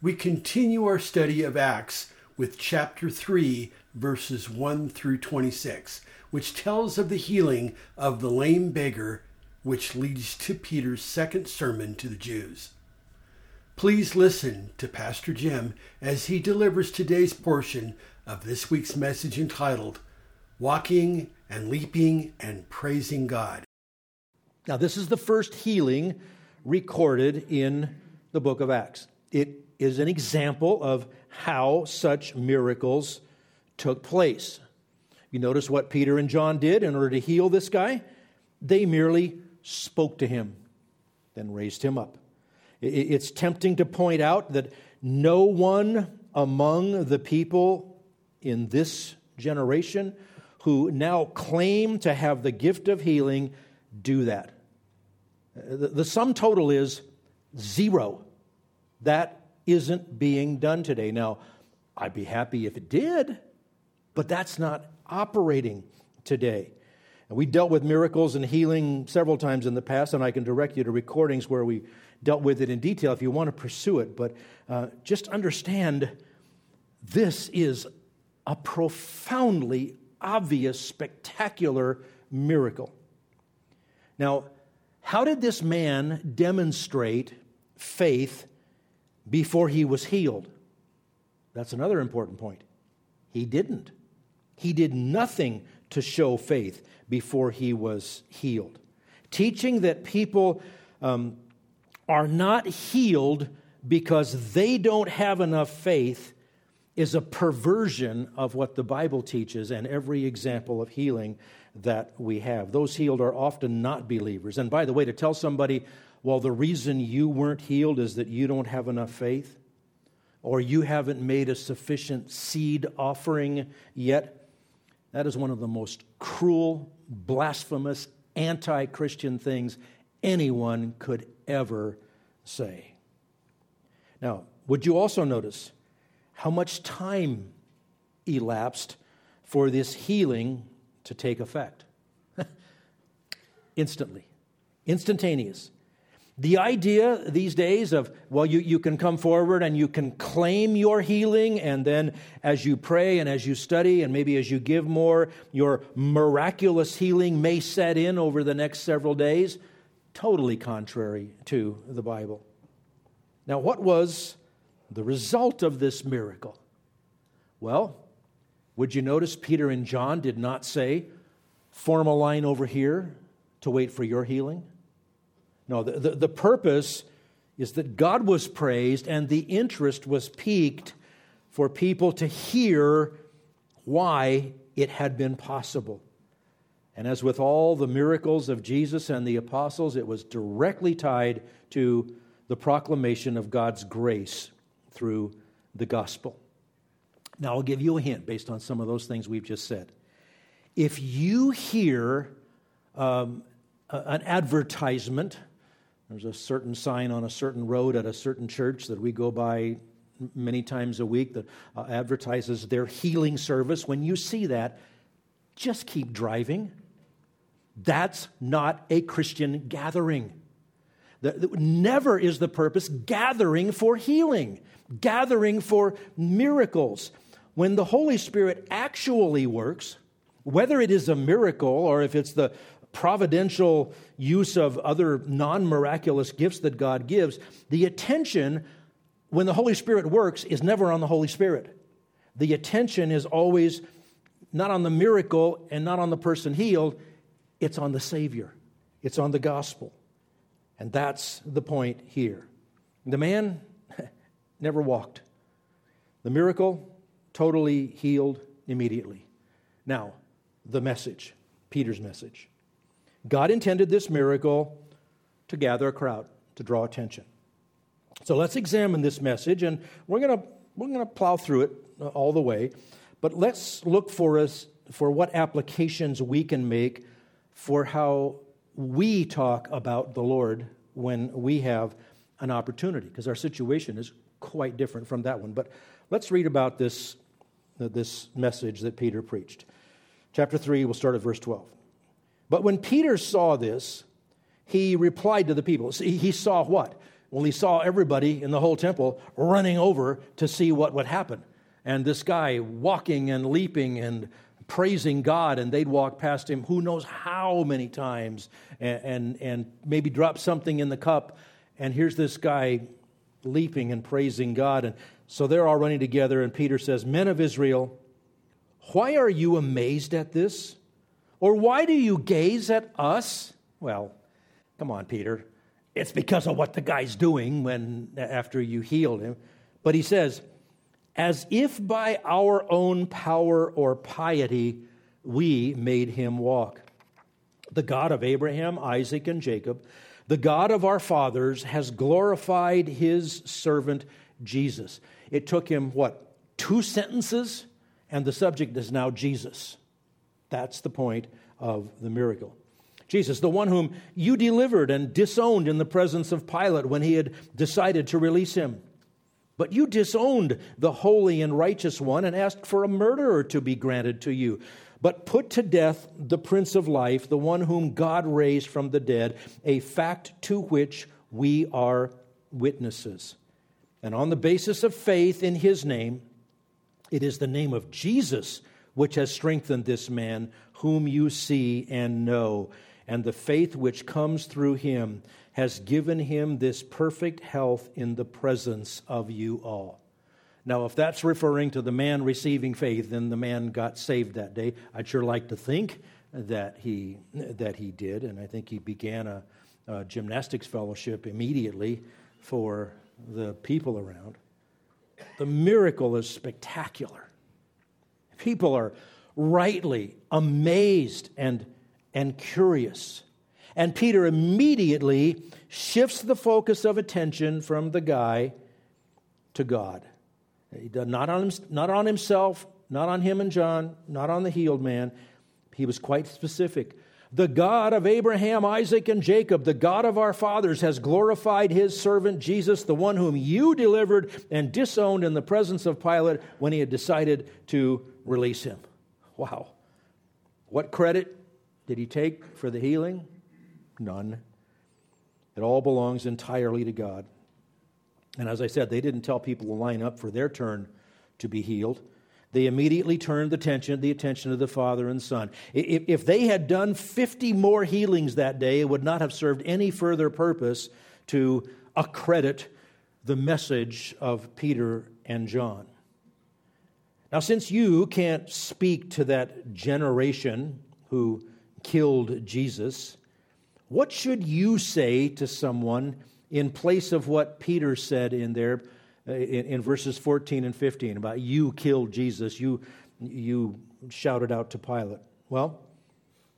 we continue our study of Acts with chapter 3, verses 1 through 26, which tells of the healing of the lame beggar, which leads to Peter's second sermon to the Jews. Please listen to Pastor Jim as he delivers today's portion of this week's message entitled, Walking and Leaping and Praising God. Now, this is the first healing recorded in the book of Acts. It is an example of how such miracles took place. You notice what Peter and John did in order to heal this guy? They merely spoke to him, then raised him up. It's tempting to point out that no one among the people in this generation who now claim to have the gift of healing do that. The sum total is zero. That isn't being done today. Now, I'd be happy if it did, but that's not operating today. And we dealt with miracles and healing several times in the past, and I can direct you to recordings where we dealt with it in detail if you want to pursue it. But just understand, this is a profoundly obvious, spectacular miracle. Now, how did this man demonstrate faith before he was healed? That's another important point. He didn't. He did nothing to show faith before he was healed. Teaching that people are not healed because they don't have enough faith is a perversion of what the Bible teaches and every example of healing that we have. Those healed are often not believers. And by the way, to tell somebody, well, the reason you weren't healed is that you don't have enough faith, or you haven't made a sufficient seed offering yet, that is one of the most cruel, blasphemous, anti-Christian things anyone could ever say. Now, would you also notice how much time elapsed for this healing to take effect? Instantaneous. The idea these days of, well, you can come forward and you can claim your healing, and then as you pray and as you study and maybe as you give more, your miraculous healing may set in over the next several days, totally contrary to the Bible. Now, what was the result of this miracle? Well, would you notice Peter and John did not say, form a line over here to wait for your healing? No, the purpose is that God was praised and the interest was piqued for people to hear why it had been possible. And as with all the miracles of Jesus and the apostles, it was directly tied to the proclamation of God's grace through the gospel. Now, I'll give you a hint based on some of those things we've just said. If you hear an advertisement, there's a certain sign on a certain road at a certain church that we go by many times a week that advertises their healing service. When you see that, just keep driving. That's not a Christian gathering. Never is the purpose gathering for healing, gathering for miracles. When the Holy Spirit actually works, whether it is a miracle or if it's the providential use of other non-miraculous gifts that God gives, the attention when the Holy Spirit works is never on the Holy Spirit. The attention is always not on the miracle and not on the person healed. It's on the Savior. It's on the gospel. And that's the point here. The man never walked. The miracle totally healed immediately. Now, the message, Peter's message. God intended this miracle to gather a crowd, to draw attention. So let's examine this message, and we're going to We're going to plow through it all the way, but let's look for what applications we can make for how we talk about the Lord when we have an opportunity, because our situation is quite different from that one. But let's read about this message that Peter preached. Chapter 3, we'll start at verse 12. But when Peter saw this, he replied to the people. See, he saw what? Well, he saw everybody in the whole temple running over to see what would happen. And this guy walking and leaping and praising God, and they'd walk past him who knows how many times and maybe drop something in the cup. And here's this guy leaping and praising God. And so they're all running together, and Peter says, "Men of Israel, why are you amazed at this? Or why do you gaze at us?" Well, come on, Peter. It's because of what the guy's doing after you healed him. But he says, "As if by our own power or piety we made him walk. The God of Abraham, Isaac, and Jacob, the God of our fathers, has glorified his servant Jesus." It took him, what, 2 sentences? And the subject is now Jesus. That's the point of the miracle. Jesus, the one whom you delivered and disowned in the presence of Pilate when he had decided to release him. But you disowned the holy and righteous one and asked for a murderer to be granted to you. But put to death the Prince of Life, the one whom God raised from the dead, a fact to which we are witnesses. And on the basis of faith in his name, it is the name of Jesus which has strengthened this man whom you see and know. And the faith which comes through him has given him this perfect health in the presence of you all. Now, if that's referring to the man receiving faith, then the man got saved that day. I'd sure like to think that he did, and I think he began a gymnastics fellowship immediately for the people around. The miracle is spectacular. People are rightly amazed and curious. And Peter immediately shifts the focus of attention from the guy to God. Not on himself, not on him and John, not on the healed man. He was quite specific. The God of Abraham, Isaac, and Jacob, the God of our fathers, has glorified his servant Jesus, the one whom you delivered and disowned in the presence of Pilate when he had decided to release him. Wow. What credit did he take for the healing? None. It all belongs entirely to God. And as I said, they didn't tell people to line up for their turn to be healed. They immediately turned the attention of the Father and Son. If they had done 50 more healings that day, it would not have served any further purpose to accredit the message of Peter and John. Now, since you can't speak to that generation who killed Jesus, what should you say to someone in place of what Peter said in there in verses 14 and 15 about you killed Jesus, you shouted out to Pilate? Well,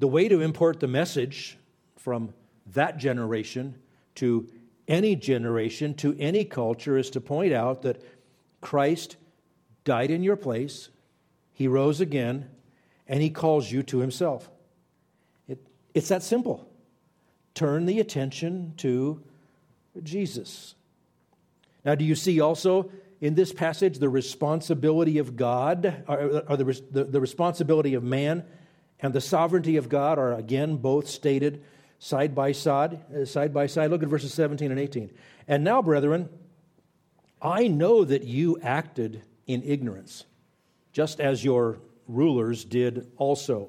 the way to import the message from that generation to any generation, to any culture, is to point out that Christ died in your place, he rose again, and he calls you to himself. It's that simple. Turn the attention to Jesus. Now, do you see also in this passage the responsibility of God, or the responsibility of man and the sovereignty of God are again both stated side by side. Look at verses 17 and 18. "And now, brethren, I know that you acted in ignorance, just as your rulers did also.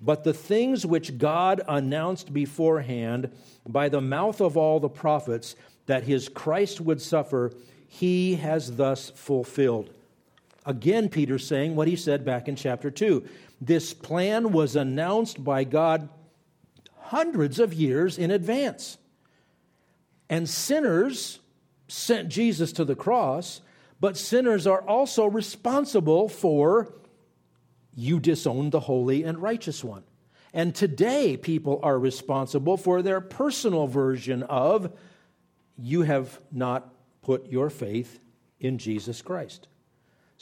But the things which God announced beforehand by the mouth of all the prophets that his Christ would suffer, he has thus fulfilled." Again, Peter's saying what he said back in chapter 2. This plan was announced by God hundreds of years in advance. And sinners sent Jesus to the cross, but sinners are also responsible for "you disowned the holy and righteous one." And today people are responsible for their personal version of "you have not put your faith in Jesus Christ."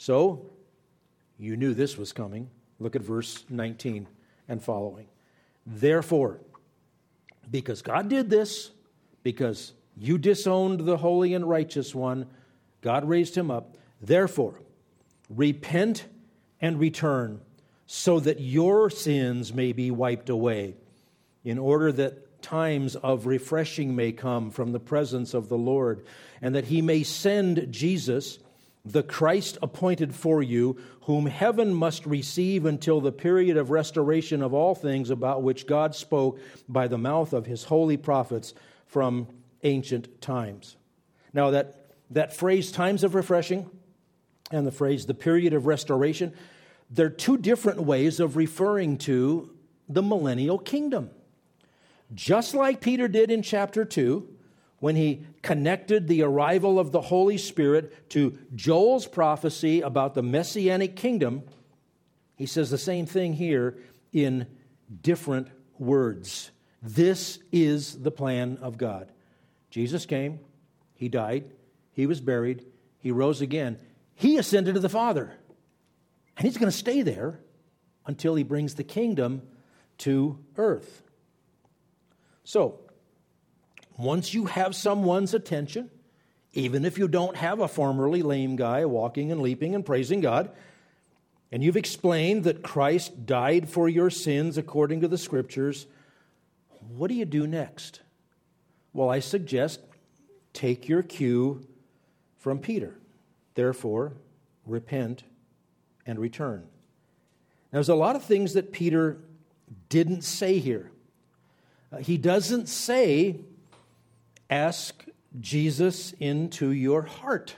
So, you knew this was coming. Look at verse 19 and following. Therefore, because God did this, because you disowned the holy and righteous one, God raised him up. Therefore, repent and return, so that your sins may be wiped away, in order that times of refreshing may come from the presence of the Lord, and that he may send Jesus, the Christ appointed for you, whom heaven must receive until the period of restoration of all things, about which God spoke by the mouth of his holy prophets from ancient times. Now that phrase, times of refreshing, and the phrase, the period of restoration, they're two different ways of referring to the millennial kingdom. Just like Peter did in chapter 2, when he connected the arrival of the Holy Spirit to Joel's prophecy about the Messianic kingdom, he says the same thing here in different words. This is the plan of God. Jesus came, he died, he was buried, he rose again, he ascended to the Father. And he's going to stay there until he brings the kingdom to earth. So, once you have someone's attention, even if you don't have a formerly lame guy walking and leaping and praising God, and you've explained that Christ died for your sins according to the Scriptures, what do you do next? Well, I suggest take your cue from Peter. Therefore, repent and return. Now, there's a lot of things that Peter didn't say here. He doesn't say, ask Jesus into your heart.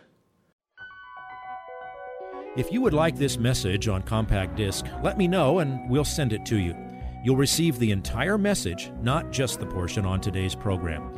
If you would like this message on compact disc, let me know and we'll send it to you. You'll receive the entire message, not just the portion on today's program.